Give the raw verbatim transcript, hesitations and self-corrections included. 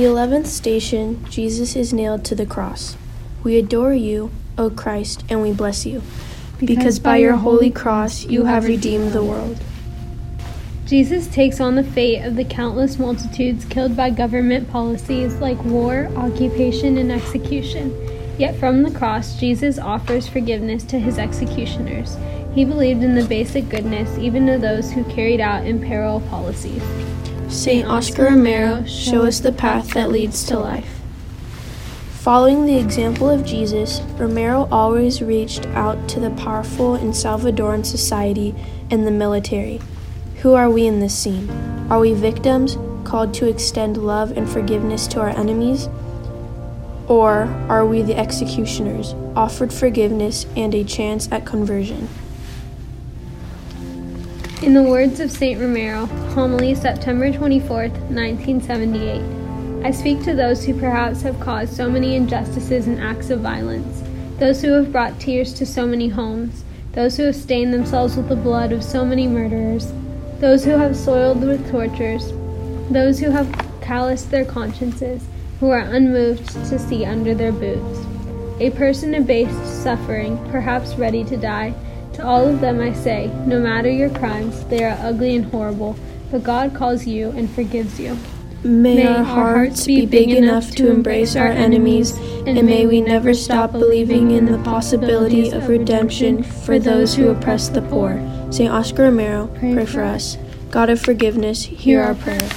the eleventh station, Jesus is nailed to the cross. We adore you, O Christ, and we bless you, because, because by your holy cross you have redeemed the world. Jesus takes on the fate of the countless multitudes killed by government policies like war, occupation, and execution. Yet from the cross, Jesus offers forgiveness to his executioners. He believed in the basic goodness even to those who carried out imperial policies. Saint Oscar Romero, show us the path that leads to life. Following the example of Jesus, Romero always reached out to the powerful in Salvadoran society and the military. Who are we in this scene? Are we victims called to extend love and forgiveness to our enemies? Or are we the executioners, offered forgiveness and a chance at conversion? In the words of Saint Romero, homily September twenty-fourth, nineteen seventy-eight, I speak to those who perhaps have caused so many injustices and acts of violence, those who have brought tears to so many homes, those who have stained themselves with the blood of so many murderers, those who have soiled with tortures, those who have calloused their consciences, who are unmoved to see under their boots. A person abased, suffering, perhaps ready to die. To all of them I say, no matter your crimes, they are ugly and horrible, but God calls you and forgives you. May, may our hearts be big enough to embrace our enemies, and, and may we never stop believing in the possibility of redemption for those who oppress the poor. Saint Oscar Romero, pray for us. God of forgiveness, hear our prayer.